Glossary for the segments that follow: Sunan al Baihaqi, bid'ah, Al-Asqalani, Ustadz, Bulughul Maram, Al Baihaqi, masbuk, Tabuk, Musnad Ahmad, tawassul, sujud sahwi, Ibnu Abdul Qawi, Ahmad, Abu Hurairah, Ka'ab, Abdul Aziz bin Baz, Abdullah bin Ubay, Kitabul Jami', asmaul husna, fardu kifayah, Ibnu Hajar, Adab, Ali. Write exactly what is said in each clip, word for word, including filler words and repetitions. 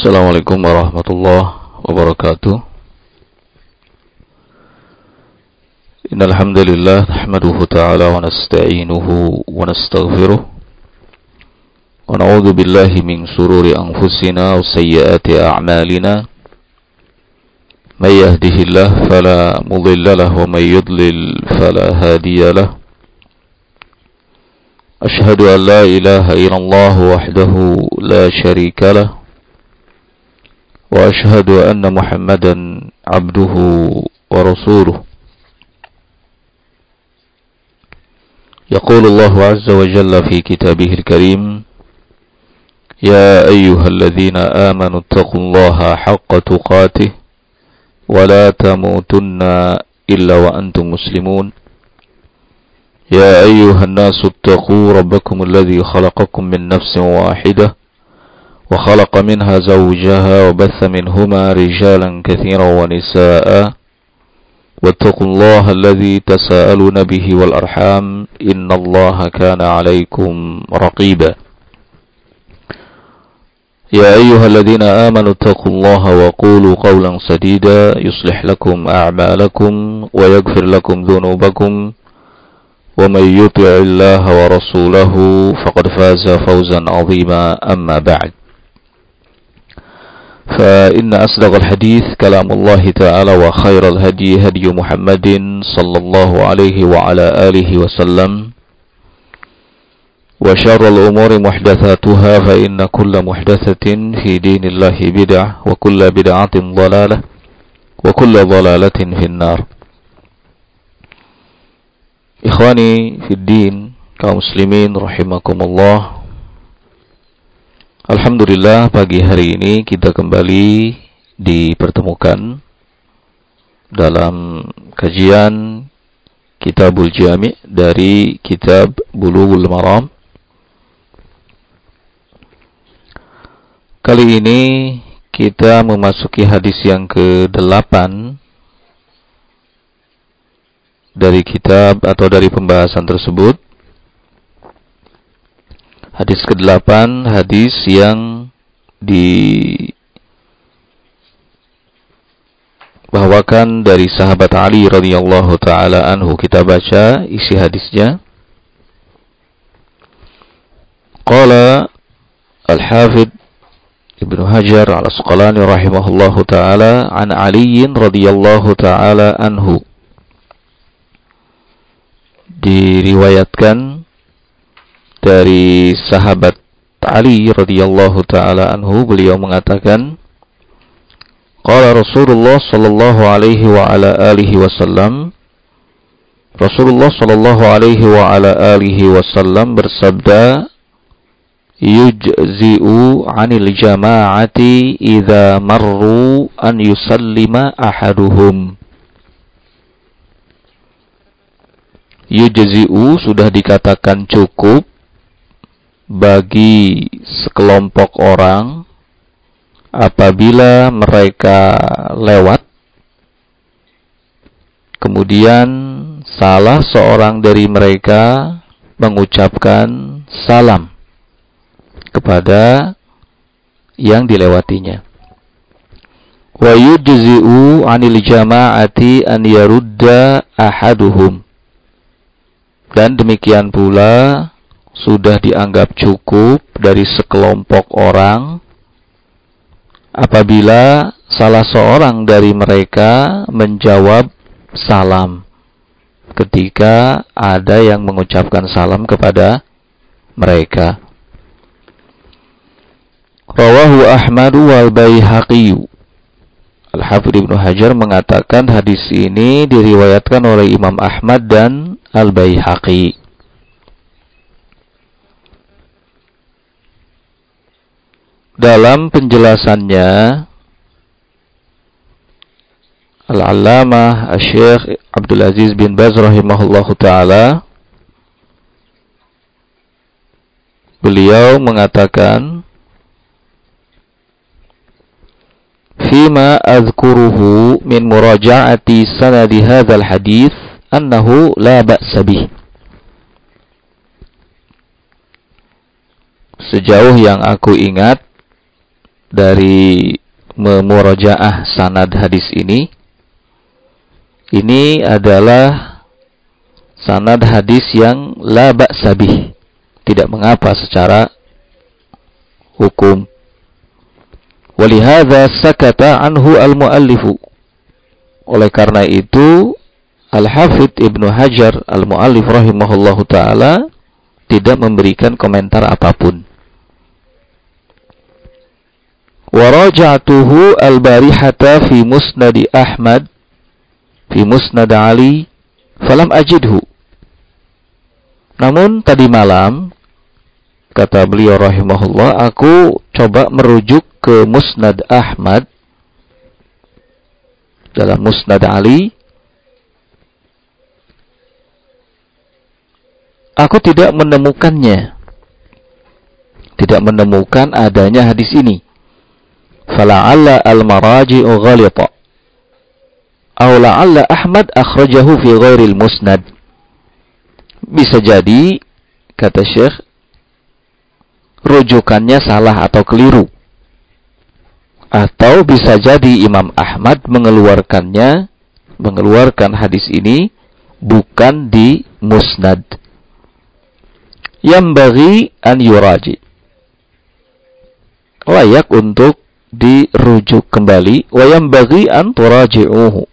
Assalamualaikum warahmatullahi wabarakatuh. Innal hamdalillah nahmaduhu ta'ala wa nasta'inuhu wa nastaghfiruh wa na'udzu billahi min shururi anfusina wa sayyiati a'malina. May yahdihillahu fala mudilla lahu wa may yudlil fala hadiya lahu. Ashhadu an la ilaha illallah wahdahu la syarika lahu. وأشهد أن محمدا عبده ورسوله يقول الله عز وجل في كتابه الكريم يا أيها الذين آمنوا اتقوا الله حق تقاته ولا تموتن إلا وأنتم مسلمون يا أيها الناس اتقوا ربكم الذي خلقكم من نفس واحدة وخلق منها زوجها وبث منهما رجالا كثيرا ونساء واتقوا الله الذي تساءلون به والأرحام إن الله كان عليكم رقيبا يا أيها الذين آمنوا اتقوا الله وقولوا قولا سديدا يصلح لكم أعمالكم ويغفر لكم ذنوبكم ومن يطع الله ورسوله فقد فاز فوزا عظيما أما بعد فإن أصدق الحديث كلام الله تعالى وخير الهدي هدي محمد صلى الله عليه وعلى آله وسلم وشر الأمور محدثاتها فإن كل محدثة في دين الله بدعة وكل بدعة ضلالة وكل ضلالة في النار. Ikhwani fi din, kaum muslimin rahimakumullah. Alhamdulillah, pagi hari ini kita kembali dipertemukan dalam kajian Kitabul Jami' dari kitab Bulughul Maram. Kali ini kita memasuki hadis yang ke delapan dari kitab atau dari pembahasan tersebut. Hadis kedelapan, hadis yang dibawakan dari sahabat Ali radhiyallahu taala anhu. Kita baca isi hadisnya. Qala Al-Hafidh Ibnu Hajar Al-Asqalani rahimahullahu taala an Ali radhiyallahu taala anhu. Diriwayatkan dari sahabat Ali radhiyallahu taala anhu, beliau mengatakan qala Rasulullah sallallahu alaihi wa ala alihi wasallam, Rasulullah sallallahu alaihi wa ala alihi wasallam bersabda yujzi'u 'anil jama'ati idza marru an yusallima ahaduhum. Yujzi'u sudah dikatakan cukup bagi sekelompok orang apabila mereka lewat, kemudian salah seorang dari mereka mengucapkan salam kepada yang dilewatinya. Wa yujzi'u 'anil jama'ati an yarudda ahaduhum. Dan demikian pula sudah dianggap cukup dari sekelompok orang apabila salah seorang dari mereka menjawab salam ketika ada yang mengucapkan salam kepada mereka. Rawahu Ahmad wal Baihaqi. Al-Hafidh Ibnu Hajar mengatakan hadis ini diriwayatkan oleh Imam Ahmad dan Al Baihaqi. Dalam penjelasannya, Al-Allamah Asy-Syaikh Abdul Aziz bin Baz rahimahullahu taala, beliau mengatakan fima azkuruhu min muraja'ati sanadi hadzal hadits annahu la ba'sa bih. Sejauh yang aku ingat dari memurajaah sanad hadis ini, ini adalah sanad hadis yang la ba'sa bih, tidak mengapa secara hukum. Walihada sakata anhu al-muallifu, oleh karena itu Al-Hafidh Ibnu Hajar al-Muallif rahimahullahu ta'ala tidak memberikan komentar apapun. Waraja'tuhu al-barihata fi musnad Ahmad fi musnad Ali falam ajidhu. Namun tadi malam, kata beliau rahimahullah, aku coba merujuk ke musnad Ahmad dalam musnad Ali, aku tidak menemukannya, tidak menemukan adanya hadis ini. Fala'alla al-maraji'u ghalita, aw la'alla Ahmad akhrajahu fi ghairil musnad. Bisa jadi, kata Syekh, rujukannya salah atau keliru, atau bisa jadi Imam Ahmad mengeluarkannya, mengeluarkan hadis ini bukan di musnad. Yambaghi an yuraji, layak untuk dirujuk kembali. Wa yambaghi an turaji'uhu,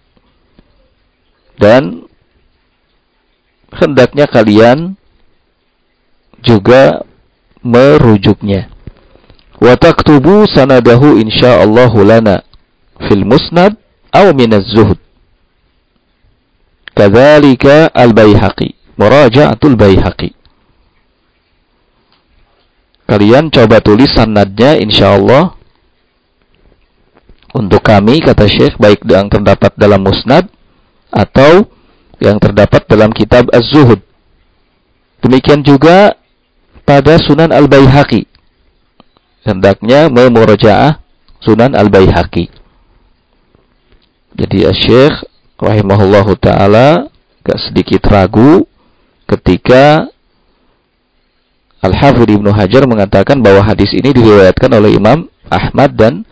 dan hendaknya kalian juga merujuknya. Wa taktubu sanadahu insya'allahu lana fil musnad aw min az-zuhd kadzalika al Baihaqi, muraja'atul Baihaqi. Kalian coba tulis sanadnya insyaallah untuk kami, kata Syekh, baik yang terdapat dalam musnad atau yang terdapat dalam kitab az-Zuhd. Demikian juga pada Sunan al Baihaqi, hendaknya memurajaah Sunan al Baihaqi. Jadi Syekh rahimahullahu taala gak sedikit ragu ketika Al-Hafidh Ibnu Hajar mengatakan bahwa hadis ini diriwayatkan oleh Imam Ahmad dan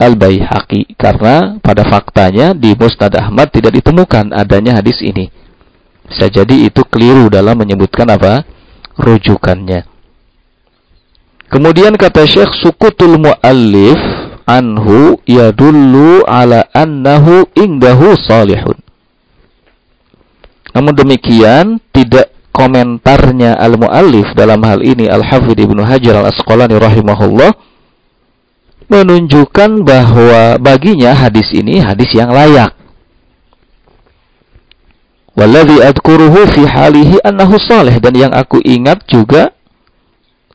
Al-Baihaqi, karena pada faktanya di Musnad Ahmad tidak ditemukan adanya hadis ini. Bisa jadi itu keliru dalam menyebutkan apa? Rujukannya. Kemudian kata Syekh, sukutul mu'allif anhu yadullu ala annahu indahu salihun. Namun demikian, tidak komentarnya al-muallif dalam hal ini Al-Hafidh Ibnu Hajar Al-Asqalani rahimahullah menunjukkan bahwa baginya hadis ini hadis yang layak. Waladhi adkuruhu fi halihi annahu salih, dan yang aku ingat juga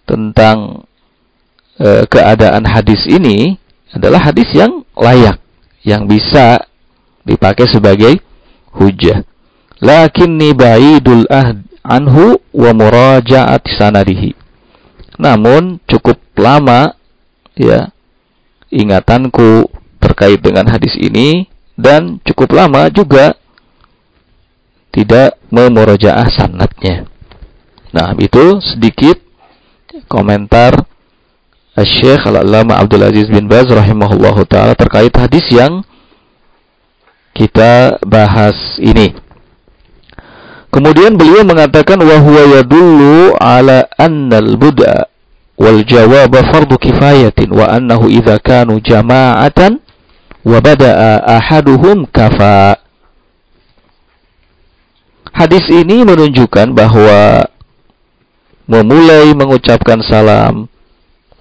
tentang e, keadaan hadis ini adalah hadis yang layak, yang bisa dipakai sebagai hujah. Lakinni ba'idul ahd anhu wa muraja'at sanadihi, namun cukup lama ya ingatanku terkait dengan hadis ini, dan cukup lama juga tidak memurajaah sanadnya. Nah, itu sedikit komentar Syekh Al-Allamah Abdul Aziz bin Baz rahimahullahu taala terkait hadis yang kita bahas ini. Kemudian beliau mengatakan, wa huwa yadullu ala annal bud'a wal jawaba fardu kifayatin wa annahu idza kanu jama'atan wa bada'a ahaduhum kafa. Hadis ini menunjukkan bahwa memulai mengucapkan salam,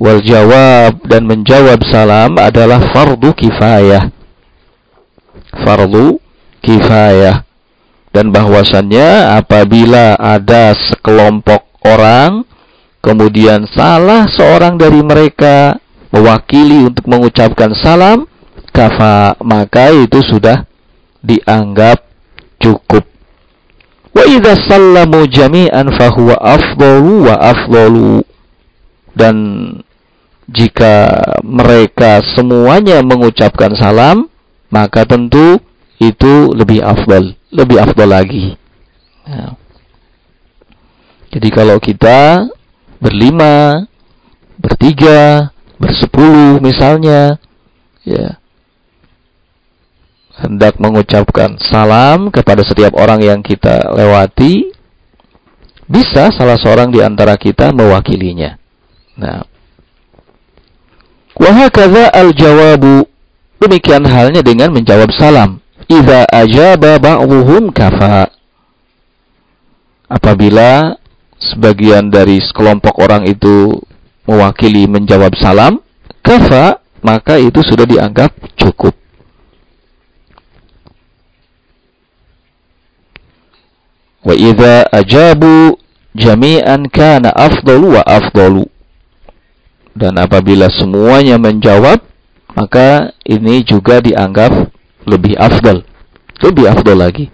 wal jawab, dan menjawab salam adalah fardu kifayah. Fardu kifayah. Dan bahwasannya apabila ada sekelompok orang, kemudian salah seorang dari mereka mewakili untuk mengucapkan salam, kafa, maka itu sudah dianggap cukup. Wa idza sallamu jami'an fahuwa afdalu wa afdalu, dan jika mereka semuanya mengucapkan salam, maka tentu itu lebih afdal, lebih afdal lagi. Nah. Jadi kalau kita berlima, bertiga, bersepuluh misalnya, ya, hendak mengucapkan salam kepada setiap orang yang kita lewati, bisa salah seorang di antara kita mewakilinya. Nah, wa hakadza al-jawabu, demikian halnya dengan menjawab salam. Idza ajaba ba'dhuhum kafa, apabila sebagian dari sekelompok orang itu mewakili menjawab salam, kafa, maka itu sudah dianggap cukup. Wa idza ajabu jami'an kana afdalu wa afdalu, dan apabila semuanya menjawab, maka ini juga dianggap lebih afdal, lebih afdal lagi.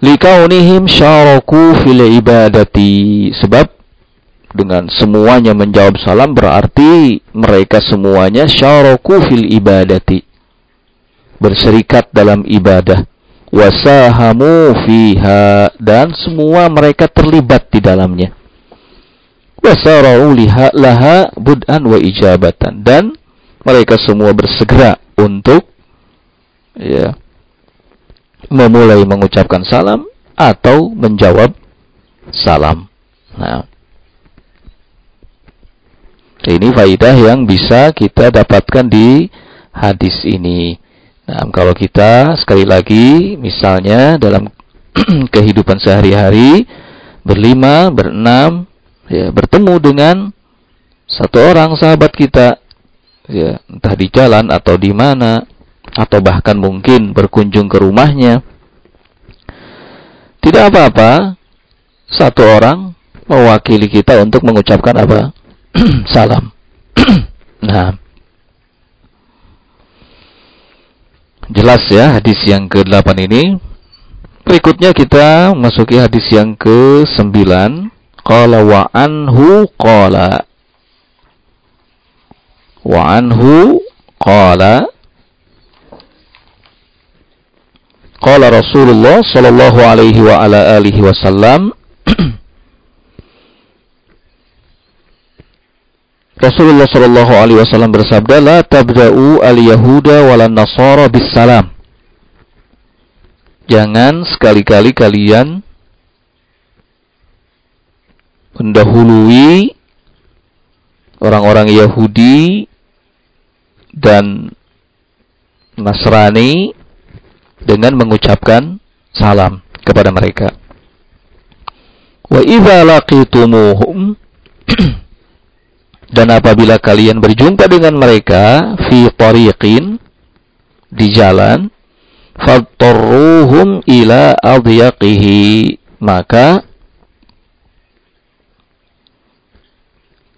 Likaunihim syaraku fil ibadati, sebab dengan semuanya menjawab salam berarti mereka semuanya syaraku fil ibadati, berserikat dalam ibadah, wasahamu fiha, dan semua mereka terlibat di dalamnya, wasarau liha laha bud'an wa ijabatan, dan mereka semua bersegera untuk, ya, memulai mengucapkan salam atau menjawab salam. Nah, ini faidah yang bisa kita dapatkan di hadis ini. Nah, kalau kita sekali lagi, misalnya dalam kehidupan sehari-hari berlima, berenam, ya, bertemu dengan satu orang sahabat kita, ya, entah di jalan atau di mana, atau bahkan mungkin berkunjung ke rumahnya, tidak apa-apa satu orang mewakili kita untuk mengucapkan apa? Salam. Nah, jelas ya hadis yang ke delapan ini. Berikutnya kita masuki hadis yang ke sembilan. Qala wa anhu qala, wa anhu qala, qala Rasulullah sallallahu alaihi wa ala alihi wasallam, Rasulullah sallallahu alaihi wasallam bersabda, la tabda'u al-yahuda wal nasara bis salam. Jangan sekali-kali kalian mendahului orang-orang Yahudi dan Nasrani dengan mengucapkan salam kepada mereka. Wa idza laqitumuhum, dan apabila kalian berjumpa dengan mereka, fi tariqin, di jalan, fadtarruhum ila adyaqihi, maka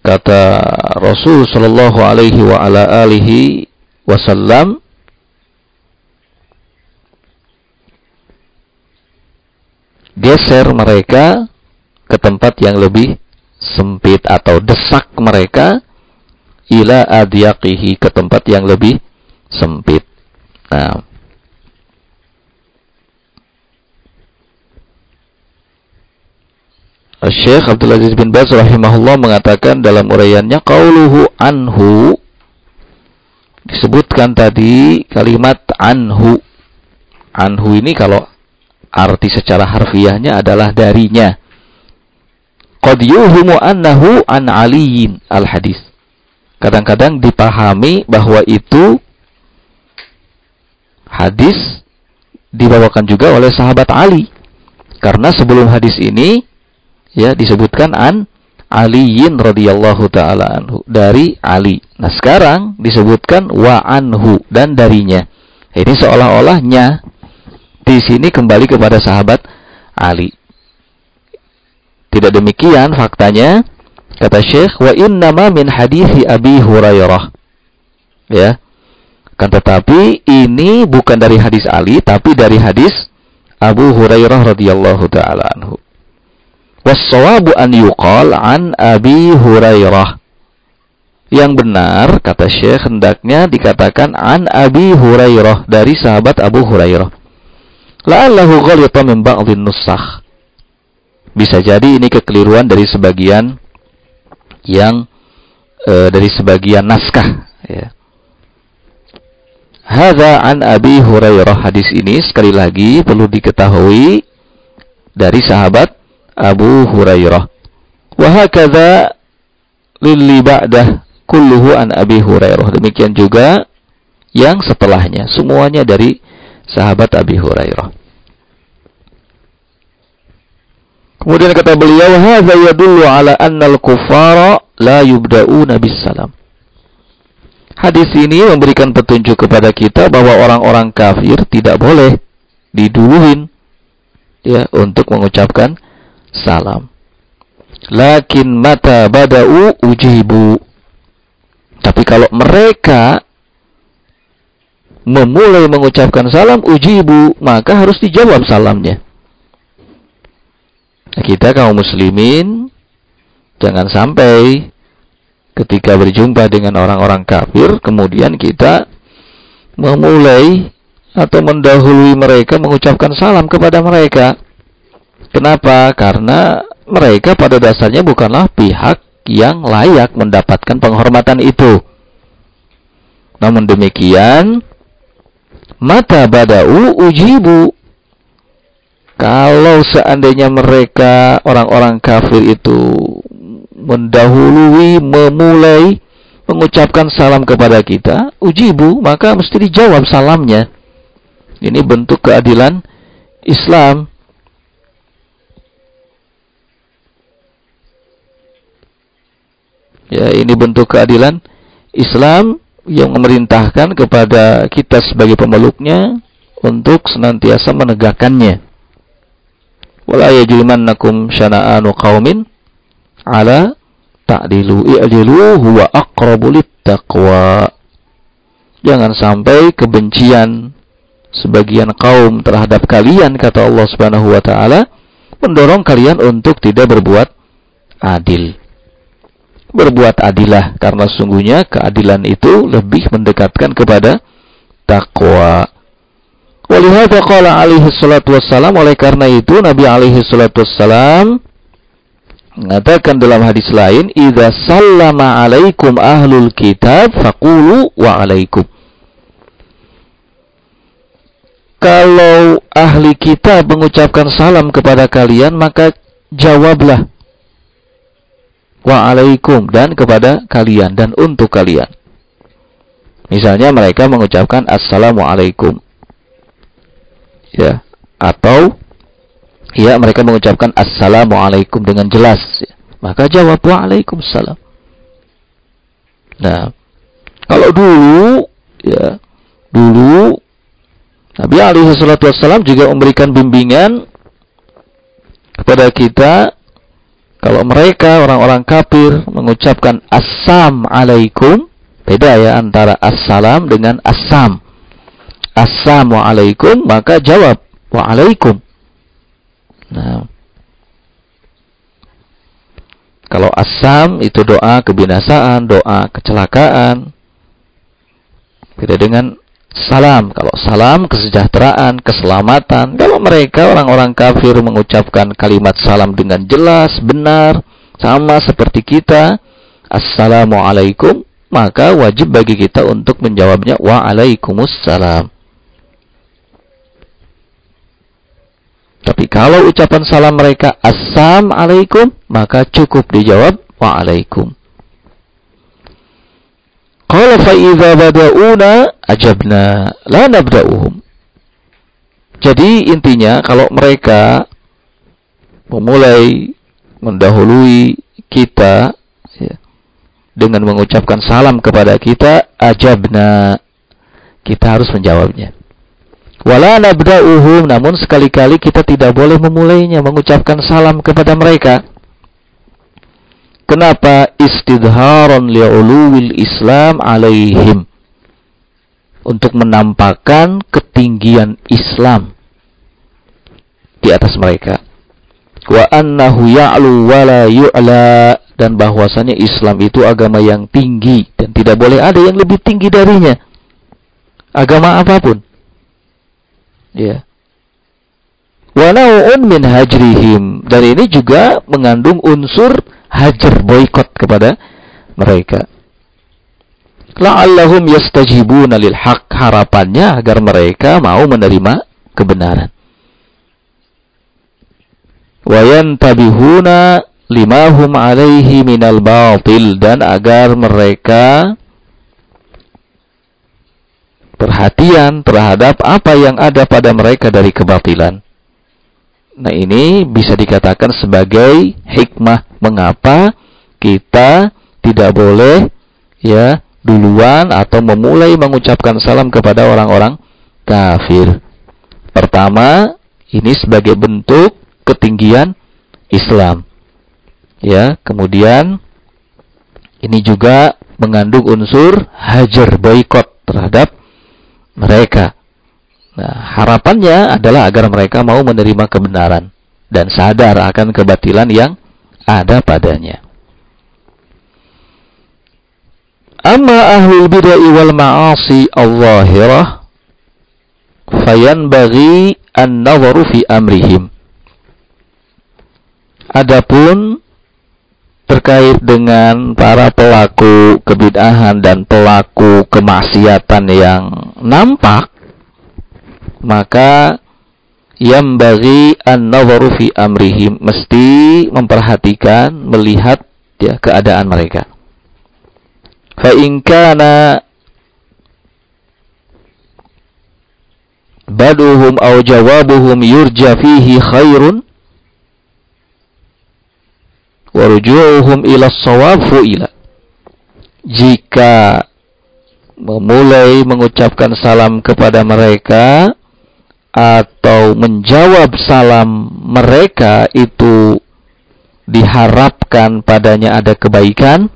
kata Rasul sallallahu alaihi wa ala alihi wasallam, geser mereka ke tempat yang lebih sempit, atau desak mereka ila adyaqihi, ke tempat yang lebih sempit. Nah, Syekh Abdul Aziz bin Baz rahimahullah mengatakan dalam uraiannya, qauluhu anhu, disebutkan tadi kalimat anhu. Anhu ini kalau arti secara harfiahnya adalah darinya. Qad yuhmu annahu an aliyin al-hadis. Kadang-kadang dipahami bahwa itu hadis dibawakan juga oleh sahabat Ali. Karena sebelum hadis ini, ya, disebutkan an aliyin radhiyallahu taala anhu, dari Ali. Nah, sekarang disebutkan wa anhu, dan darinya. Ini seolah-olahnya di sini kembali kepada sahabat Ali. Tidak demikian faktanya, kata Syekh, wa innama min hadithi Abi Hurairah, ya, kan tetapi ini bukan dari hadis Ali, tapi dari hadis Abu Hurairah radhiyallahu taala anhu. Was-shawabu an yuqal an Abi Hurairah, yang benar kata Syekh hendaknya dikatakan an Abi Hurairah, dari sahabat Abu Hurairah. La'allahu ghalita min ba'dhin nusakh, bisa jadi ini kekeliruan dari sebagian yang e, dari sebagian naskah. Ya. Hadza an Abi Hurairah, hadis ini sekali lagi perlu diketahui dari sahabat Abu Hurairah. Wa hakadza lilli ba'dah kulluhu an Abi Hurairah, demikian juga yang setelahnya semuanya dari sahabat Abi Hurairah. Kemudian kata beliau, hadza yadullu ala annal kuffara la yubda'una bis salam. Hadis ini memberikan petunjuk kepada kita bahwa orang-orang kafir tidak boleh diduluin, ya, untuk mengucapkan salam. Lakin mata bada'u ujibu. Tapi kalau mereka memulai mengucapkan salam, ujibu, maka harus dijawab salamnya. Kita kaum muslimin jangan sampai ketika berjumpa dengan orang-orang kafir, kemudian kita memulai atau mendahului mereka mengucapkan salam kepada mereka. Kenapa? Karena mereka pada dasarnya bukanlah pihak yang layak mendapatkan penghormatan itu. Namun demikian, mata bada'u ujibu. Kalau seandainya mereka, orang-orang kafir itu, mendahului, memulai mengucapkan salam kepada kita, ujibu, maka mesti dijawab salamnya. Ini bentuk keadilan Islam. Ya, ini bentuk keadilan Islam yang memerintahkan kepada kita sebagai pemeluknya untuk senantiasa menegakkannya. Wala yajrimannakum syana'anu qaumin ala ta'dilu i'dilu huwa aqrabu littaqwa. Jangan sampai kebencian sebagian kaum terhadap kalian, kata Allah Subhanahu wa taala, mendorong kalian untuk tidak berbuat adil. Berbuat adilah, karena sungguhnya keadilan itu lebih mendekatkan kepada takwa. Walihada qala alaihi salatu wassalam, oleh karena itu Nabi alaihi salatu wassalam mengatakan dalam hadis lain, idza sallama alaikum ahlul kitab faqulu wa alaikum. Kalau ahli kitab mengucapkan salam kepada kalian, maka jawablah wa alaikum, dan kepada kalian dan untuk kalian. Misalnya mereka mengucapkan assalamualaikum, ya, atau ya, mereka mengucapkan assalamualaikum dengan jelas, maka jawab waalaikumsalam. Nah, kalau dulu, ya, dulu Nabi alaihi salatu wassalam juga memberikan bimbingan kepada kita, kalau mereka orang-orang kafir mengucapkan assam alaikum, beda ya antara assalam dengan assam. Assalamualaikum, maka jawab waalaikum. Nah, kalau asam itu doa kebinasaan, doa kecelakaan. Beda dengan salam. Kalau salam kesejahteraan, keselamatan. Kalau mereka orang-orang kafir mengucapkan kalimat salam dengan jelas, benar, sama seperti kita, assalamualaikum, maka wajib bagi kita untuk menjawabnya waalaikumsalam. Tapi kalau ucapan salam mereka assalamualaikum, maka cukup dijawab waalaikum. Qala fa idza bada'una ajabna la nabda'uhum. Jadi intinya kalau mereka memulai mendahului kita, ya, dengan mengucapkan salam kepada kita, ajabna, kita harus menjawabnya. Wala nabda'uhum, namun sekali-kali kita tidak boleh memulainya, mengucapkan salam kepada mereka. Kenapa? Istidharon li'uluwil Islam alaihim, untuk menampakkan ketinggian Islam di atas mereka. Wa annahu ya'lu wa la yu'la, dan bahwasanya Islam itu agama yang tinggi dan tidak boleh ada yang lebih tinggi darinya, agama apapun. Ya. Walauun min hajrihim, dan ini juga mengandung unsur hajar, boikot kepada mereka. La'allahum yastajibuna lil haq, harapannya agar mereka mau menerima kebenaran. Wa yantabihuna limahum alaihi minal batil, dan agar mereka perhatian terhadap apa yang ada pada mereka dari kebatilan. Nah, ini bisa dikatakan sebagai hikmah mengapa kita tidak boleh ya duluan atau memulai mengucapkan salam kepada orang-orang kafir. Pertama, ini sebagai bentuk ketinggian Islam. Ya, kemudian ini juga mengandung unsur hajar, boikot terhadap mereka. Nah, harapannya adalah agar mereka mau menerima kebenaran dan sadar akan kebatilan yang ada padanya. Amma ahlul bid'ah wal ma'asi al-zahirah fayanbaghi an-nadharu fi amrihim. Adapun terkait dengan para pelaku kebid'ahan dan pelaku kemaksiatan yang nampak, maka yang bagi an-nawaru fi amrihim, mesti memperhatikan, melihat ya keadaan mereka. Fa in kana baduhum aw jawabuhum yurja fihi khairun warujuhum ila shawab fu'ila. Jika memulai mengucapkan salam kepada mereka atau menjawab salam mereka itu diharapkan padanya ada kebaikan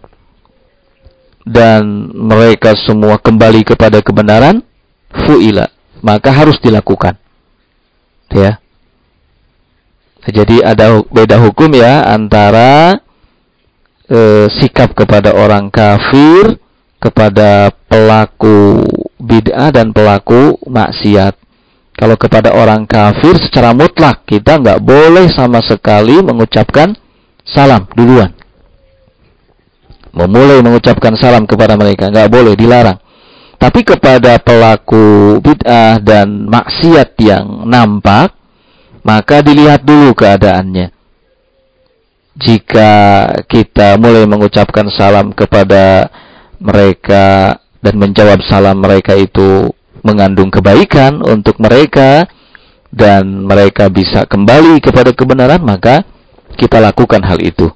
dan mereka semua kembali kepada kebenaran, fu'ila, maka harus dilakukan. Ya. Jadi ada beda hukum ya antara e, sikap kepada orang kafir, kepada pelaku bid'ah dan pelaku maksiat. Kalau kepada orang kafir secara mutlak kita nggak boleh sama sekali mengucapkan salam duluan. Memulai mengucapkan salam kepada mereka nggak boleh, dilarang. Tapi kepada pelaku bid'ah dan maksiat yang nampak, maka dilihat dulu keadaannya. Jika kita mulai mengucapkan salam kepada mereka dan menjawab salam mereka itu mengandung kebaikan untuk mereka dan mereka bisa kembali kepada kebenaran, maka kita lakukan hal itu.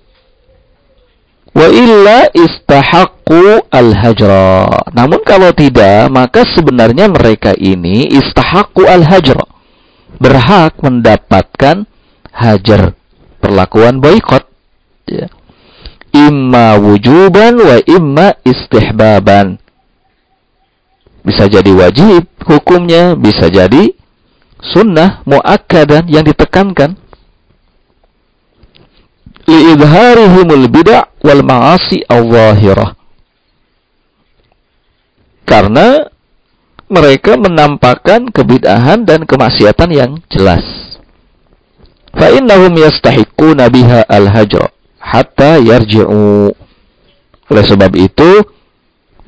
Wa illa istahaqqu al-hajra. Namun kalau tidak, maka sebenarnya mereka ini istahaqqu al-hajra, berhak mendapatkan hajar, perlakuan boikot ya. Imma wujuban wa imma istihbaban. Bisa jadi wajib hukumnya, bisa jadi sunnah muakkadan yang ditekankan. Li'idharihumul bid'ah wal ma'asi al-zahirah, karena mereka menampakkan kebid'ahan dan kemaksiatan yang jelas. Fa innahum yastahiquna biha al-hajr hatta yarji'u. Oleh sebab itu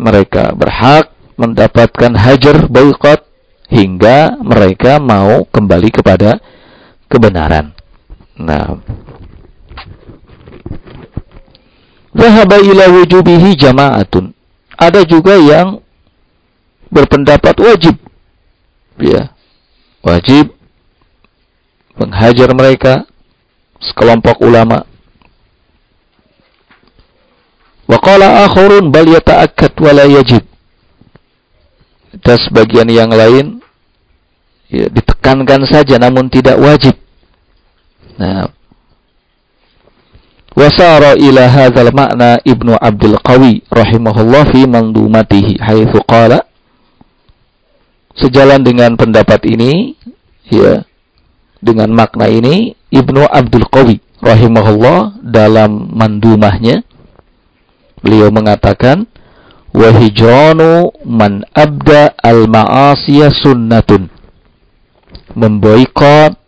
mereka berhak mendapatkan hajar boikot hingga mereka mau kembali kepada kebenaran. Nah, dhahaba ila wujubihi jama'atun. Ada juga yang berpendapat wajib ya, wajib menghajar mereka, sekelompok ulama. Wa qala akhurun bal yata'akkad wa la yajib. Dan sebagian yang lain ya, ditekankan saja namun tidak wajib. Nah, wasara ila hadzal ma'na Ibnu Abdul Qawi rahimahullah fi mandumatihi haitsu qala. Sejalan dengan pendapat ini, ya, dengan makna ini, Ibnu Abdul Qawi rahimahullah dalam mandumahnya, beliau mengatakan, wahijranu man abda al-ma'asiya sunnatun. Memboikot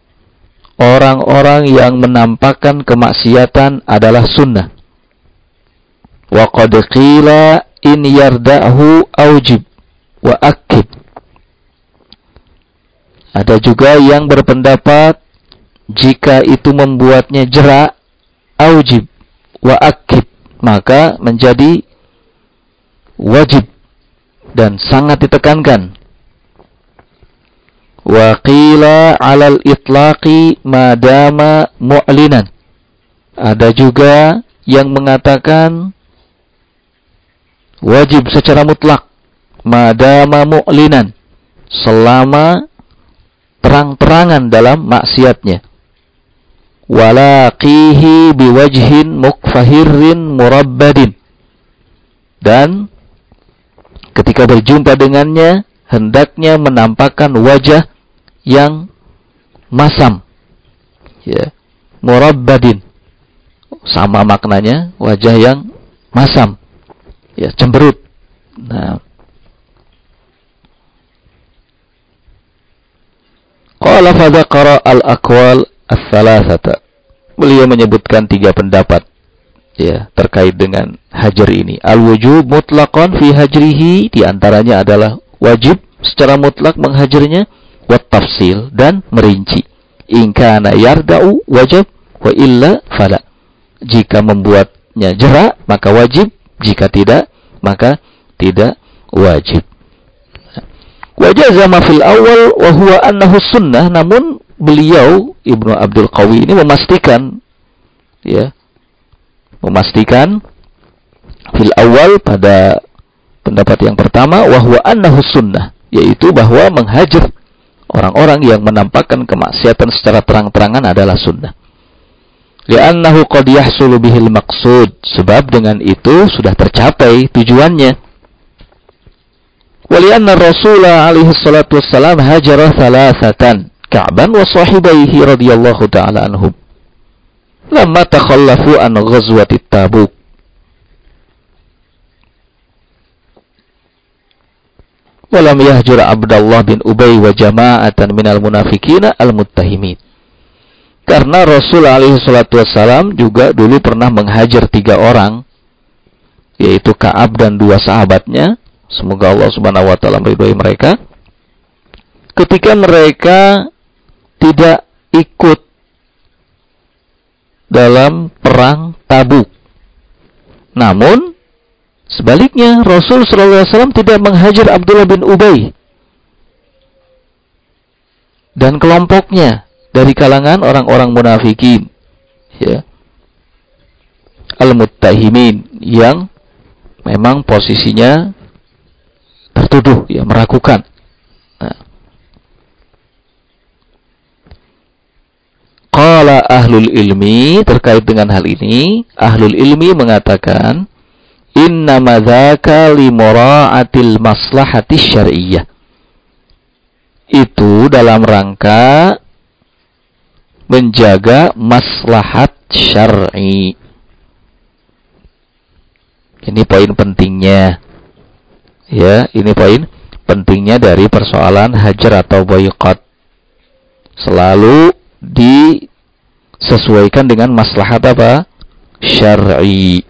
orang-orang yang menampakkan kemaksiatan adalah sunnah. Wa qad qila in yardahu aujib wa akib. Ada juga yang berpendapat jika itu membuatnya jera, aujib wa akib, maka menjadi wajib dan sangat ditekankan. Wa qila 'alal itlaqi madama mu'linan. Ada juga yang mengatakan wajib secara mutlak madama mu'linan, selama terang-terangan dalam maksiatnya. Walaqihi biwajhin mukfahirin murabbadin, dan ketika berjumpa dengannya hendaknya menampakkan wajah yang masam, ya, murabbadin, sama maknanya wajah yang masam, ya, cemberut. Nah, qala fa dzakara al-aqwal ats-tsalatsata. Beliau menyebutkan tiga pendapat, ya, terkait dengan hajar ini. Al-wujub mutlaqan fi hajrihi, di antaranya adalah wajib secara mutlak menghajarnya, wa tafsil, dan merinci. In kana yarda'u wajib wa illa fala. Jika membuatnya jera maka wajib, jika tidak maka tidak wajib. Wa jazama fil awal wa huwa annahu sunnah, namun beliau Ibnu Abdul Qawi ini memastikan, ya, memastikan fil awal pada pendapat yang pertama, wa huwa annahu sunnah, yaitu bahwa menghajar orang-orang yang menampakkan kemaksiatan secara terang-terangan adalah sunnah. Li'annahu qad yahsulu bihil maqsud, sebab dengan itu sudah tercapai tujuannya. Wali'anna Rasulullah alaihi salatu wassalam hajara thalathatan, Ka'ban wa sahibaihi radhiyallahu ta'ala anhum, lamma takhallafu an ghazwatit Tabuk. Walam yahjur Abdullah bin Ubay wa jama'atan minal munafikina al-muttahimin. Karena Rasul alaihi salatu wassalam juga dulu pernah menghajar tiga orang, yaitu Ka'ab dan dua sahabatnya, semoga Allah subhanahu wa ta'ala meridhai mereka, ketika mereka tidak ikut dalam perang Tabuk. Namun sebaliknya Rasul sallallahu alaihi wasallam tidak menghajar Abdullah bin Ubay dan kelompoknya dari kalangan orang-orang munafikin, ya, al-muttahimin, yang memang posisinya tertuduh, ya, meragukan. Nah, qala ahlul ilmi, terkait dengan hal ini ahlul ilmi mengatakan inna madzaka li mura'atil maslahati syar'iyyah, itu dalam rangka menjaga maslahat syar'i. Ini poin pentingnya, ya, ini poin pentingnya dari persoalan hajar atau boikot. Selalu disesuaikan dengan maslahat apa? Syar'i.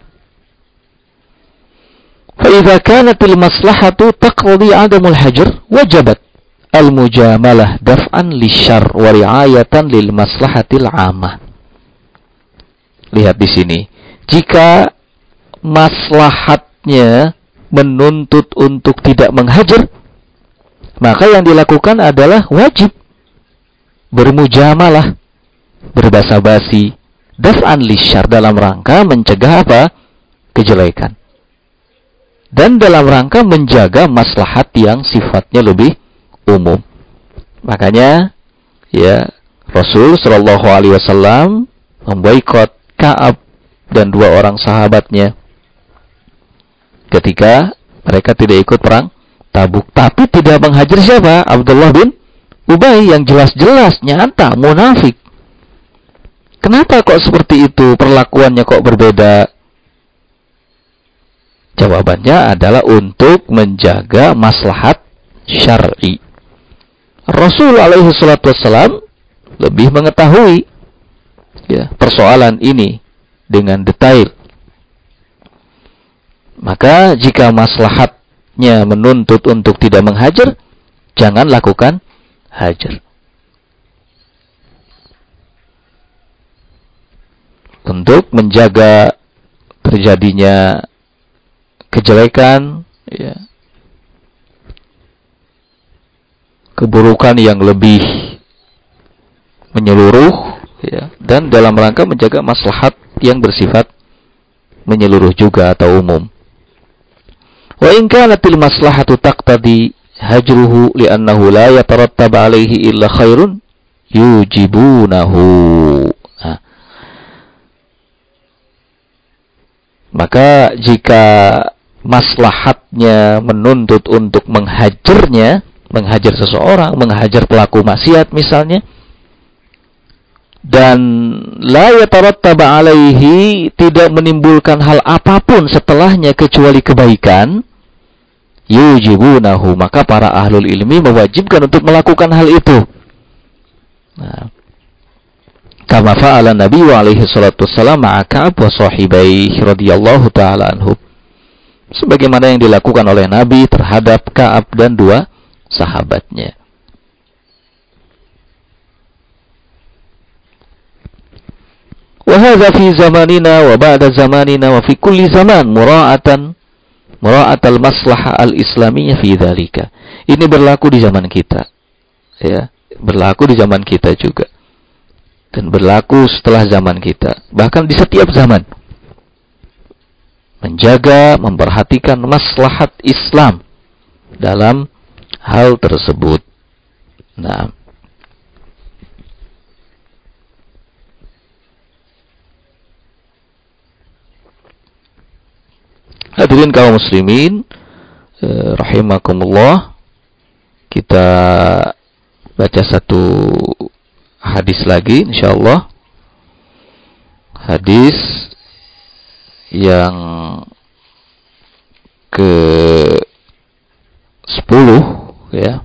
Fa idza kanatil maslahatu taqdi 'adamul hajar wajabat al-mujamalah daf'an lisyarr wa ri'ayatan lil maslahatil 'ammah. Lihat di sini. Jika maslahatnya menuntut untuk tidak menghajar, maka yang dilakukan adalah wajib bermujamalah, berbasa-basi, daf'an lisyarr, dalam rangka mencegah apa? Kejelekan. Dan dalam rangka menjaga maslahat yang sifatnya lebih umum. Makanya, ya, Rasul sallallahu alaihi wasallam memboikot Ka'ab dan dua orang sahabatnya ketika mereka tidak ikut perang Tabuk, tapi tidak menghajar siapa? Abdullah bin Ubay, yang jelas-jelas nyata munafik. Kenapa kok seperti itu? Perlakuannya kok berbeda? Jawabannya adalah untuk menjaga maslahat syar'i. Rasul alaihi salatu wassalam lebih mengetahui, ya, persoalan ini dengan detail. Maka jika maslahatnya menuntut untuk tidak menghajar, jangan lakukan hajar. Untuk menjaga terjadinya kejelekan, ya, keburukan yang lebih menyeluruh, ya, dan dalam rangka menjaga maslahat yang bersifat menyeluruh juga atau umum. Wa in kanatil maslahatu taqtadi hajruhu li'annahu la yatarattab 'alaihi illa khairun yujibunahu. Maka jika maslahatnya menuntut untuk menghajarnya, menghajar seseorang, menghajar pelaku maksiat misalnya, dan la yatarattaba alaihi, tidak menimbulkan hal apapun setelahnya kecuali kebaikan, yujibunahu, maka para ahlul ilmi mewajibkan untuk melakukan hal itu. Nah, kama fa'ala Nabi wa alaihi salatu wassalam ma'a Ka'ab wa sahibaih radhiyallahu ta'ala anhu, sebagaimana yang dilakukan oleh Nabi terhadap Ka'ab dan dua sahabatnya. Wa hadza fi zamanina wa ba'da zamanina wa fi kulli zaman mura'atan mura'atal maslahah al-islamiyyah fi dzalika. Ini berlaku di zaman kita, ya, berlaku di zaman kita juga, dan berlaku setelah zaman kita, bahkan di setiap zaman, menjaga, memperhatikan maslahat Islam dalam hal tersebut. Nah, hadirin kaum muslimin eh, rahimakumullah, kita baca satu hadis lagi, insyaallah. Hadis yang ke sepuluh, ya.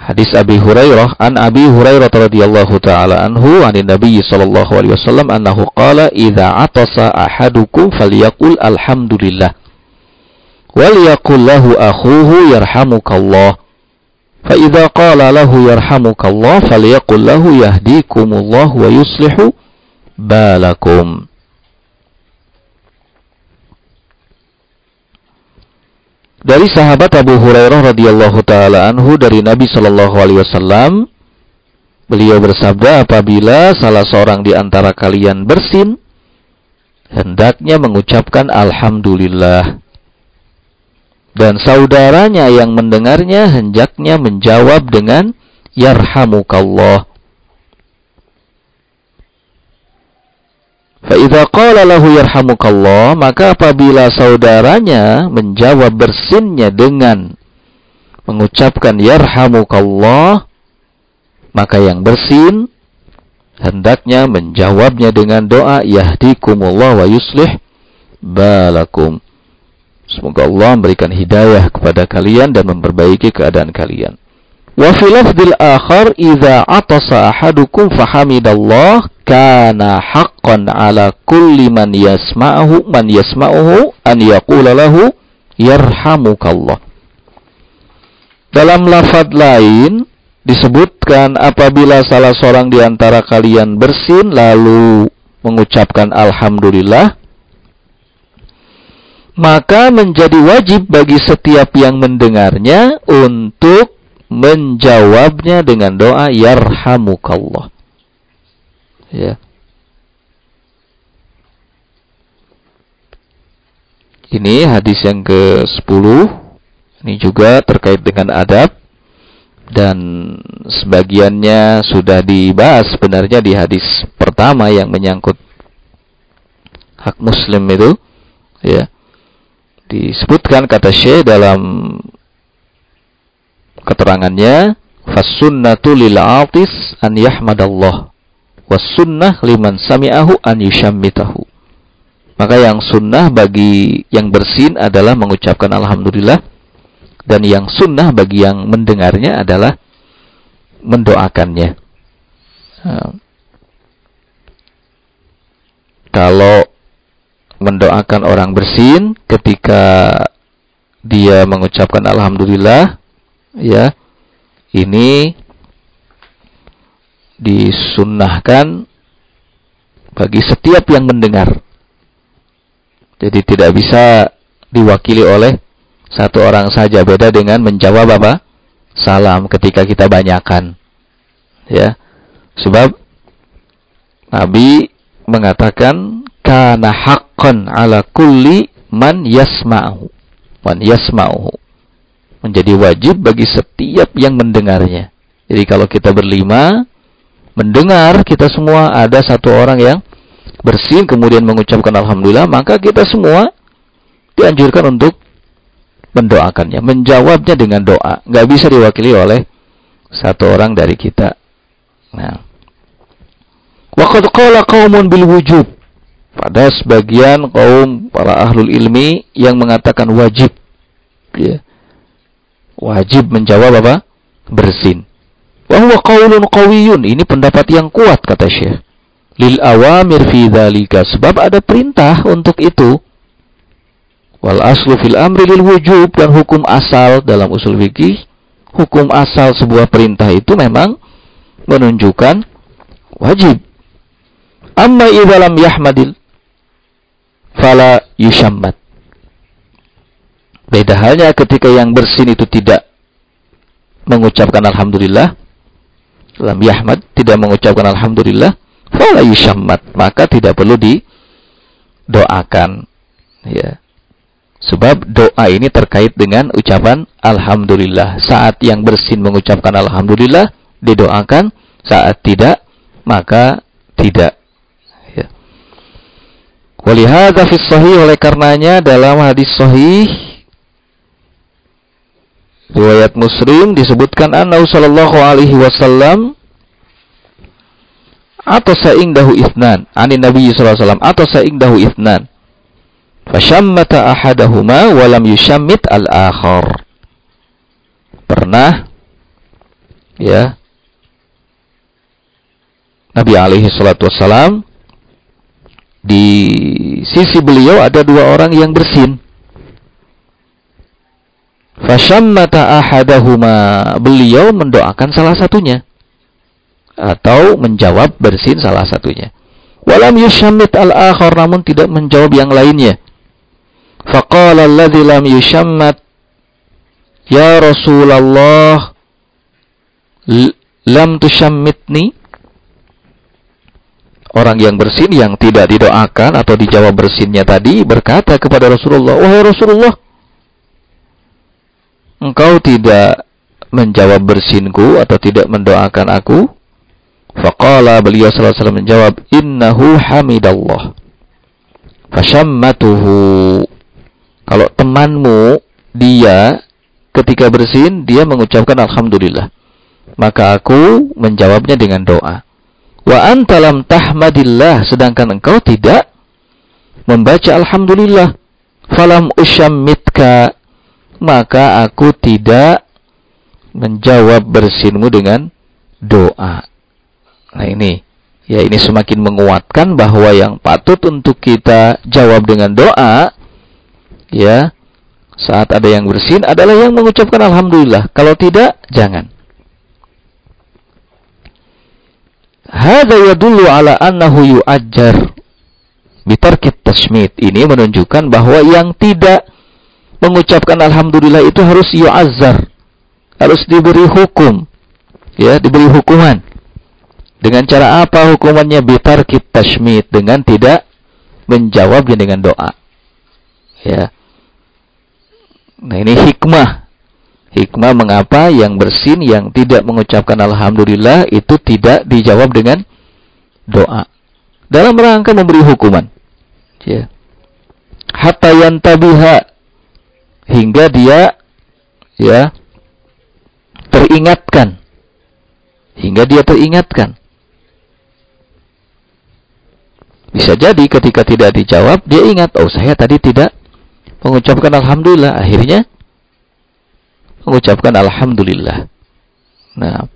Hadis Abi Hurairah, an Abi Hurairah radhiyallahu taala anhu, an Nabi sallallahu alaihi wasallam annahu qala idza atasa ahadukum falyaqul alhamdulillah wal yaqul lahu akhuhu yarhamukallah. فإذا قال له يرحمك الله فليقل له يهديكم الله ويصلح بالكم. Dari sahabat Abu Hurairah radhiyallahu taala anhu, dari Nabi sallallahu alaihi wasallam, beliau bersabda, apabila salah seorang di antara kalian bersin, hendaknya mengucapkan alhamdulillah, dan saudaranya yang mendengarnya hendaknya menjawab dengan yarhamukallah. Fa idza qala lahu yarhamukallah, maka apabila saudaranya menjawab bersinnya dengan mengucapkan yarhamukallah, maka yang bersin hendaknya menjawabnya dengan doa yahdikumullah wa yuslih balakum. Semoga Allah memberikan hidayah kepada kalian dan memperbaiki keadaan kalian. Wa fi lafdil akhar idza atasa ahadukum fahamidallah kana haqqan ala kulli man yasma'uhu man yasma'uhu an yaqula lahu yarhamukallah. Dalam lafaz lain disebutkan, apabila salah seorang di antara kalian bersin lalu mengucapkan alhamdulillah, maka menjadi wajib bagi setiap yang mendengarnya untuk menjawabnya dengan doa yarhamukallah. Ya. Ini hadis yang ke sepuluh. Ini juga terkait dengan adab, dan sebagiannya sudah dibahas sebenarnya di hadis pertama yang menyangkut hak muslim itu, ya. Disebutkan kata Syekh dalam keterangannya, fasunnatu lil 'atis an yahmadallah was sunnah liman sami'ahu an yushammitahu. Maka yang sunnah bagi yang bersin adalah mengucapkan alhamdulillah, dan yang sunnah bagi yang mendengarnya adalah mendoakannya. Nah, kalau mendoakan orang bersin ketika dia mengucapkan alhamdulillah, ya, ini disunnahkan bagi setiap yang mendengar. Jadi tidak bisa diwakili oleh satu orang saja, beda dengan menjawab apa? Salam ketika kita banyakan, ya. Sebab Nabi mengatakan kana haqqan ala kulli man yasma'uhu. Man yasma'uhu. Menjadi wajib bagi setiap yang mendengarnya. Jadi kalau kita berlima mendengar, kita semua ada satu orang yang bersin kemudian mengucapkan alhamdulillah, maka kita semua dianjurkan untuk mendoakannya, menjawabnya dengan doa. Nggak bisa diwakili oleh satu orang dari kita. Nah, waqad qala qaumun bil wujub, pada sebagian kaum para ahlul ilmi yang mengatakan wajib, ya, wajib menjawab apa? Bersin. Wa huwa qaulun qawiyyun, ini pendapat yang kuat kata Syekh. Lil awamir fi dzalika, sebab ada perintah untuk itu. Wal aslu fil amri lil wujub, dan hukum asal dalam usul fikih, hukum asal sebuah perintah itu memang menunjukkan wajib. Amma idza lam yahmadil fala yushammad. Beda halnya ketika yang bersin itu tidak mengucapkan alhamdulillah, lam yahmad, tidak mengucapkan alhamdulillah, fala yushammat, maka tidak perlu didoakan, ya. Sebab doa ini terkait dengan ucapan alhamdulillah. Saat yang bersin mengucapkan alhamdulillah didoakan, saat tidak maka tidak, ya. Walihada fis sahih, oleh karenanya dalam hadis sahih riwayat Muslim disebutkan annahu sallallahu alaihi wasallam atau sa'ingdahu ithnan ani Nabi sallallahu alaihi wasallam atau sa'ingdahu ithnan fashammata ahadahuma wa lam yushammit al-akhar. Pernah, ya, Nabi alaihi salatu wasallam di sisi beliau ada dua orang yang bersin. Fashammata ahadahuma, beliau mendoakan salah satunya atau menjawab bersin salah satunya. Walam yushammit al-akhar, namun tidak menjawab yang lainnya. Faqala alladzi lam yushammat ya Rasulullah lam tushammitni. Orang yang bersin yang tidak didoakan atau dijawab bersinnya tadi berkata kepada Rasulullah, wahai Rasulullah, engkau tidak menjawab bersinku atau tidak mendoakan aku. Faqala, beliau sallallahu alaihi wasallam menjawab, innahu hamidallah. Fashammatuhu. Kalau temanmu dia ketika bersin dia mengucapkan alhamdulillah, maka aku menjawabnya dengan doa. Wa anta lam tahmadillah, sedangkan engkau tidak membaca alhamdulillah. Falam ushammitka, maka aku tidak menjawab bersinmu dengan doa. Nah ini, ya, ini semakin menguatkan bahwa yang patut untuk kita jawab dengan doa, ya, saat ada yang bersin adalah yang mengucapkan alhamdulillah. Kalau tidak, jangan. Hadza yadullu ala annahu yu'ajjar bitarkit tashmit. Ini menunjukkan bahwa yang tidak mengucapkan alhamdulillah itu harus yu'azzar, harus diberi hukum, ya, diberi hukuman. Dengan cara apa hukumannya? Bitarkit tashmit, dengan tidak menjawabnya dengan doa, ya. Nah ini hikmah, hikmah mengapa yang bersin yang tidak mengucapkan alhamdulillah itu tidak dijawab dengan doa, dalam rangka memberi hukuman, ya. Hatta yantabiha, hingga dia, ya, teringatkan, hingga dia teringatkan. Bisa jadi ketika tidak dijawab, dia ingat, oh saya tadi tidak mengucapkan alhamdulillah, akhirnya mengucapkan alhamdulillah. Nah,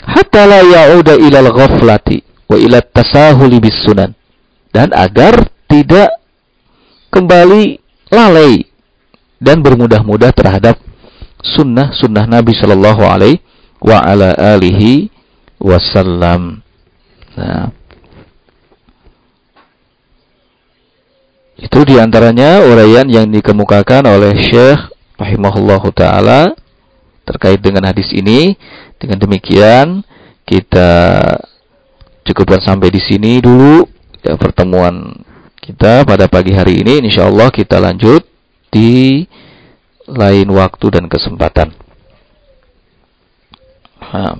hatta la ya'uda ilal ghaflati wa ilat tasahuli bis sunan, dan agar tidak kembali lalai dan bermudah-mudah terhadap sunnah-sunnah Nabi Shallallahu Alaihi wa ala alihi wasallam. Nah, itu diantaranya uraian yang dikemukakan oleh Syekh rahimahullahu ta'ala terkait dengan hadis ini. Dengan demikian kita cukupkan sampai di sini dulu ya, pertemuan kita pada pagi hari ini. Insyaallah kita lanjut di lain waktu dan kesempatan. Nah,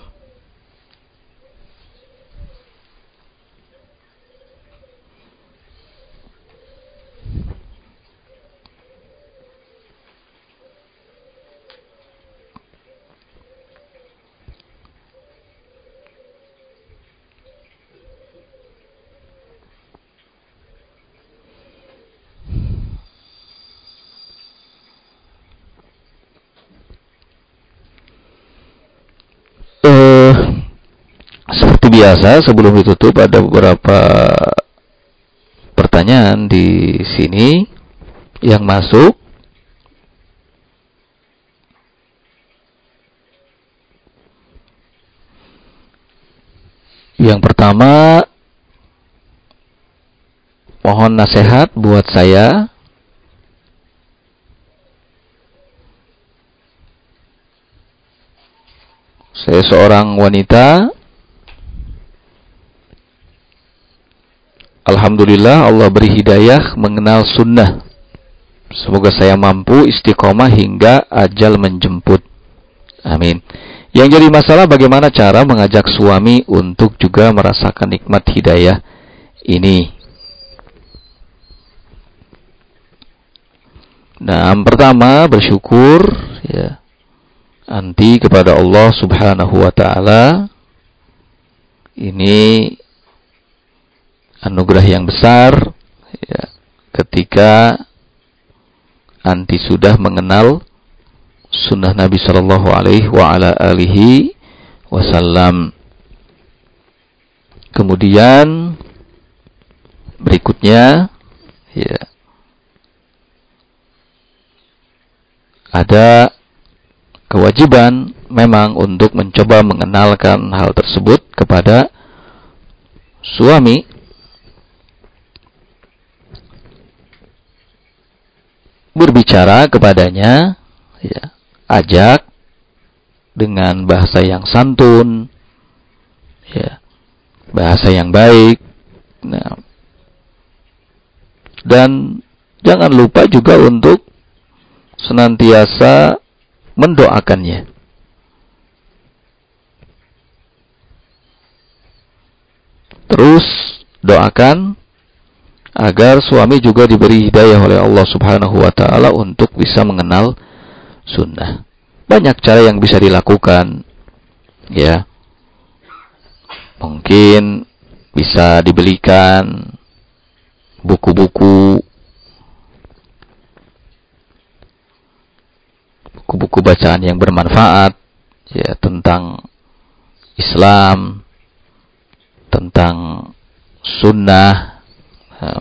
seperti biasa sebelum ditutup ada beberapa pertanyaan di sini yang masuk. Yang pertama, mohon nasihat buat saya. Saya seorang wanita. Alhamdulillah Allah beri hidayah mengenal sunnah. Semoga saya mampu istiqomah hingga ajal menjemput. Amin. Yang jadi masalah bagaimana cara mengajak suami untuk juga merasakan nikmat hidayah ini. Nah, pertama bersyukur ya, anti kepada Allah subhanahu wa ta'ala. Ini anugerah yang besar ya, ketika anti sudah mengenal sunnah Nabi Shallallahu Alaihi wa ala alihi Wasallam. Kemudian berikutnya ya, ada kewajiban memang untuk mencoba mengenalkan hal tersebut kepada suami. Berbicara kepadanya ya, ajak dengan bahasa yang santun ya, bahasa yang baik. Nah, dan jangan lupa juga untuk senantiasa mendoakannya. Terus doakan agar suami juga diberi hidayah oleh Allah subhanahu wa ta'ala untuk bisa mengenal sunnah. Banyak cara yang bisa dilakukan ya. Mungkin bisa dibelikan buku-buku buku-buku bacaan yang bermanfaat ya, tentang Islam, tentang sunnah. Nah,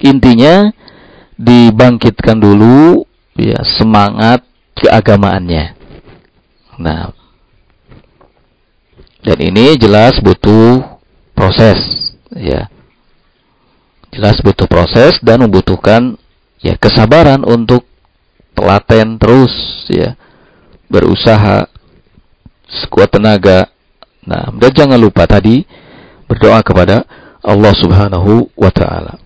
intinya dibangkitkan dulu ya semangat keagamaannya. Nah, dan ini jelas butuh proses ya. Jelas butuh proses dan membutuhkan ya kesabaran untuk telaten terus ya, berusaha sekuat tenaga. Nah, dan jangan lupa tadi berdoa kepada Allah subhanahu wa ta'ala.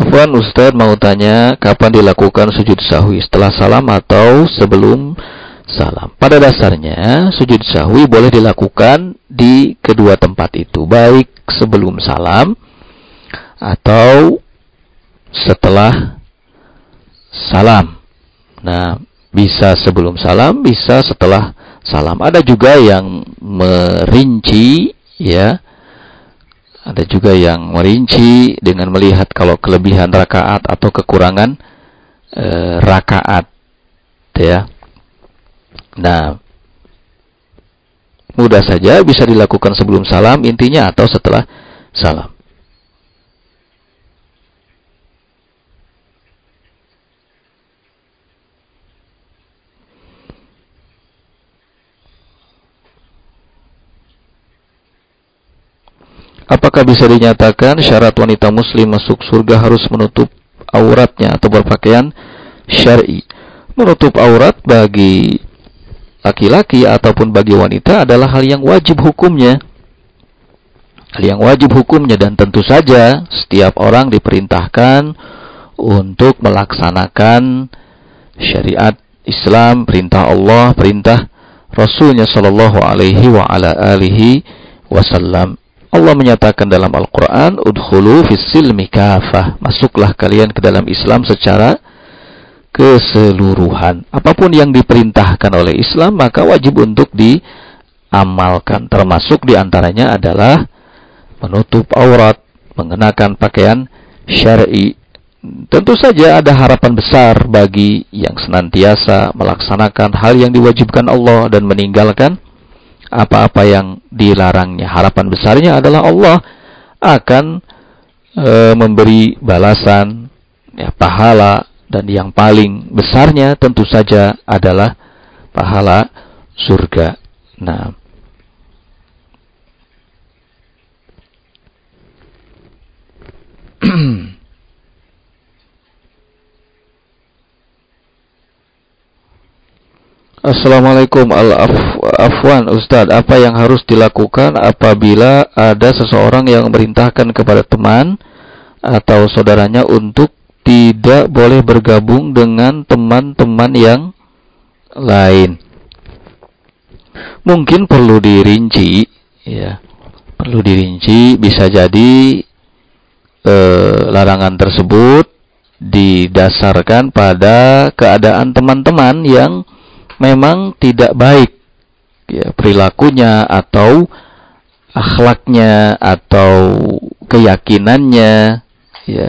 Afwan Ustaz, mau tanya kapan dilakukan sujud sahwi, setelah salam atau sebelum salam? Pada dasarnya sujud sahwi boleh dilakukan di kedua tempat itu, baik sebelum salam atau setelah salam. Nah, bisa sebelum salam, bisa setelah salam. Ada juga yang merinci ya Ada juga yang merinci dengan melihat kalau kelebihan rakaat atau kekurangan e, rakaat, ya. Nah, mudah saja bisa dilakukan sebelum salam intinya atau setelah salam. Apakah bisa dinyatakan syarat wanita muslim masuk surga harus menutup auratnya atau berpakaian syar'i? Menutup aurat bagi laki-laki ataupun bagi wanita adalah hal yang wajib hukumnya. Hal yang wajib hukumnya, dan tentu saja setiap orang diperintahkan untuk melaksanakan syariat Islam, perintah Allah, perintah Rasulnya sallallahu alaihi wa ala alihi wasallam. Allah menyatakan dalam Al-Quran, udkhulu fis-silmi kafah, masuklah kalian ke dalam Islam secara keseluruhan. Apapun yang diperintahkan oleh Islam maka wajib untuk diamalkan. Termasuk diantaranya adalah menutup aurat, mengenakan pakaian syar'i. Tentu saja ada harapan besar bagi yang senantiasa melaksanakan hal yang diwajibkan Allah dan meninggalkan apa-apa yang dilarangnya. Harapan besarnya adalah Allah akan e, memberi balasan, ya, pahala, dan yang paling besarnya tentu saja adalah pahala surga. Nah, Assalamualaikum al-afwan Ustaz, apa yang harus dilakukan apabila ada seseorang yang merintahkan kepada teman atau saudaranya untuk tidak boleh bergabung dengan teman-teman yang lain? Mungkin perlu dirinci, ya. Perlu dirinci, bisa jadi eh, larangan tersebut didasarkan pada keadaan teman-teman yang memang tidak baik, ya, perilakunya atau akhlaknya atau keyakinannya, ya.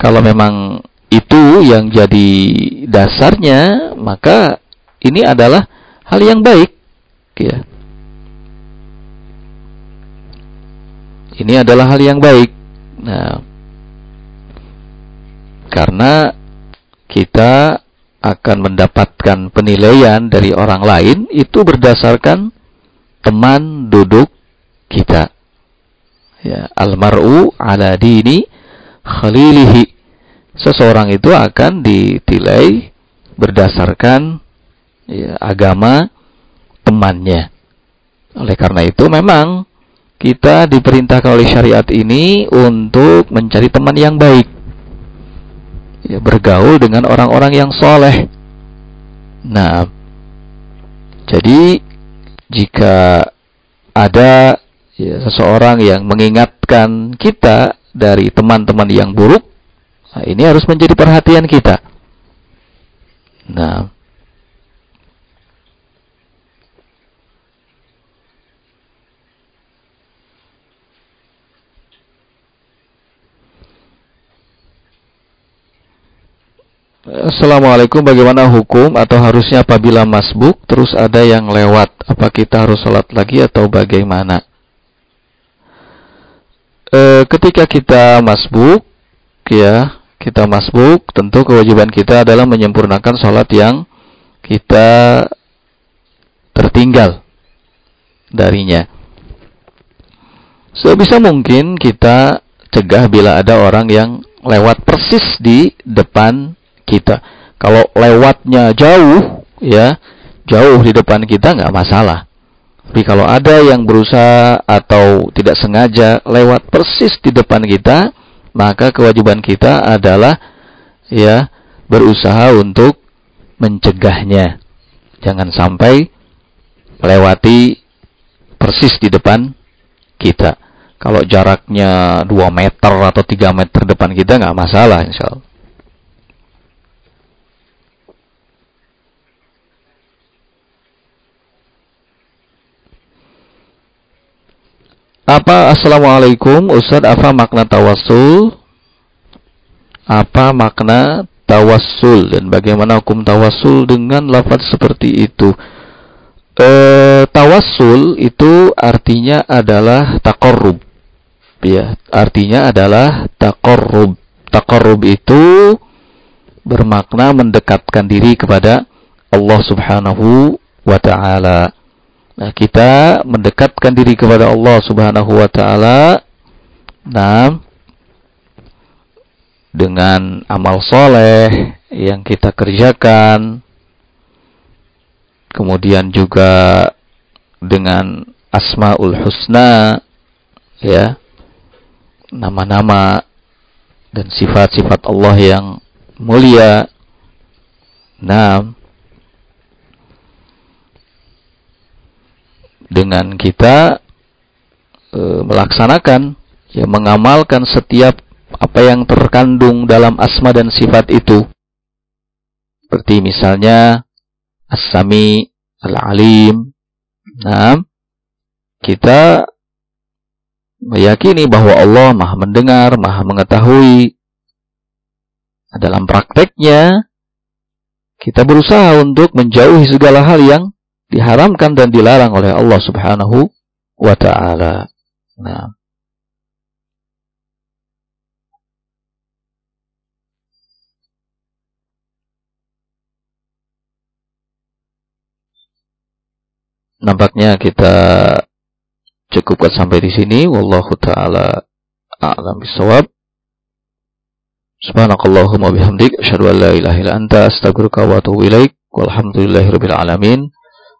Kalau memang itu yang jadi dasarnya, maka ini adalah hal yang baik, ya. Ini adalah hal yang baik. Nah, karena kita akan mendapatkan penilaian dari orang lain itu berdasarkan teman duduk kita, ya. Almar'u ala dini khalilihi, seseorang itu akan ditilai berdasarkan, ya, agama temannya. Oleh karena itu memang kita diperintahkan oleh syariat ini untuk mencari teman yang baik, ya, bergaul dengan orang-orang yang soleh. Nah, jadi jika ada, ya, seseorang yang mengingatkan kita dari teman-teman yang buruk, nah, ini harus menjadi perhatian kita. Nah, Assalamualaikum, bagaimana hukum atau harusnya apabila masbuk terus ada yang lewat, apa kita harus sholat lagi atau bagaimana? E, ketika kita masbuk, ya, kita masbuk, tentu kewajiban kita adalah menyempurnakan sholat yang kita tertinggal darinya. Sebisa mungkin kita cegah bila ada orang yang lewat persis di depan kita. Kalau lewatnya jauh, ya, jauh di depan kita nggak masalah. Tapi kalau ada yang berusaha atau tidak sengaja lewat persis di depan kita, maka kewajiban kita adalah, ya, berusaha untuk mencegahnya. Jangan sampai melewati persis di depan kita. Kalau jaraknya dua meter atau tiga meter depan kita nggak masalah, insya Allah. Apa, assalamualaikum Ustaz, apa makna tawassul? Apa makna tawassul dan bagaimana hukum tawassul dengan lafaz seperti itu? E, tawassul itu artinya adalah taqarrub. Ya, artinya adalah taqarrub. Taqarrub itu bermakna mendekatkan diri kepada Allah Subhanahu wa taala. Nah, kita mendekatkan diri kepada Allah Subhanahu wa taala nah dengan amal soleh yang kita kerjakan, kemudian juga dengan asmaul husna, ya, nama-nama dan sifat-sifat Allah yang mulia. Nah, dengan kita e, melaksanakan, ya, mengamalkan setiap apa yang terkandung dalam asma dan sifat itu, seperti misalnya As-Sami, Al-Alim. Nah, kita meyakini bahwa Allah Maha mendengar, Maha mengetahui. Dalam prakteknya, kita berusaha untuk menjauhi segala hal yang diharamkan dan dilarang oleh Allah Subhanahu wa taala. Nah, nampaknya kita cukupkan sampai di sini. Wallahu ta'ala a'lam bisawab. Subhanakallahumma bihamdik, asyhadu an la ilaha illa anta, astaghfiruka wa atubu ilaik. Walhamdulillahirabbil alamin.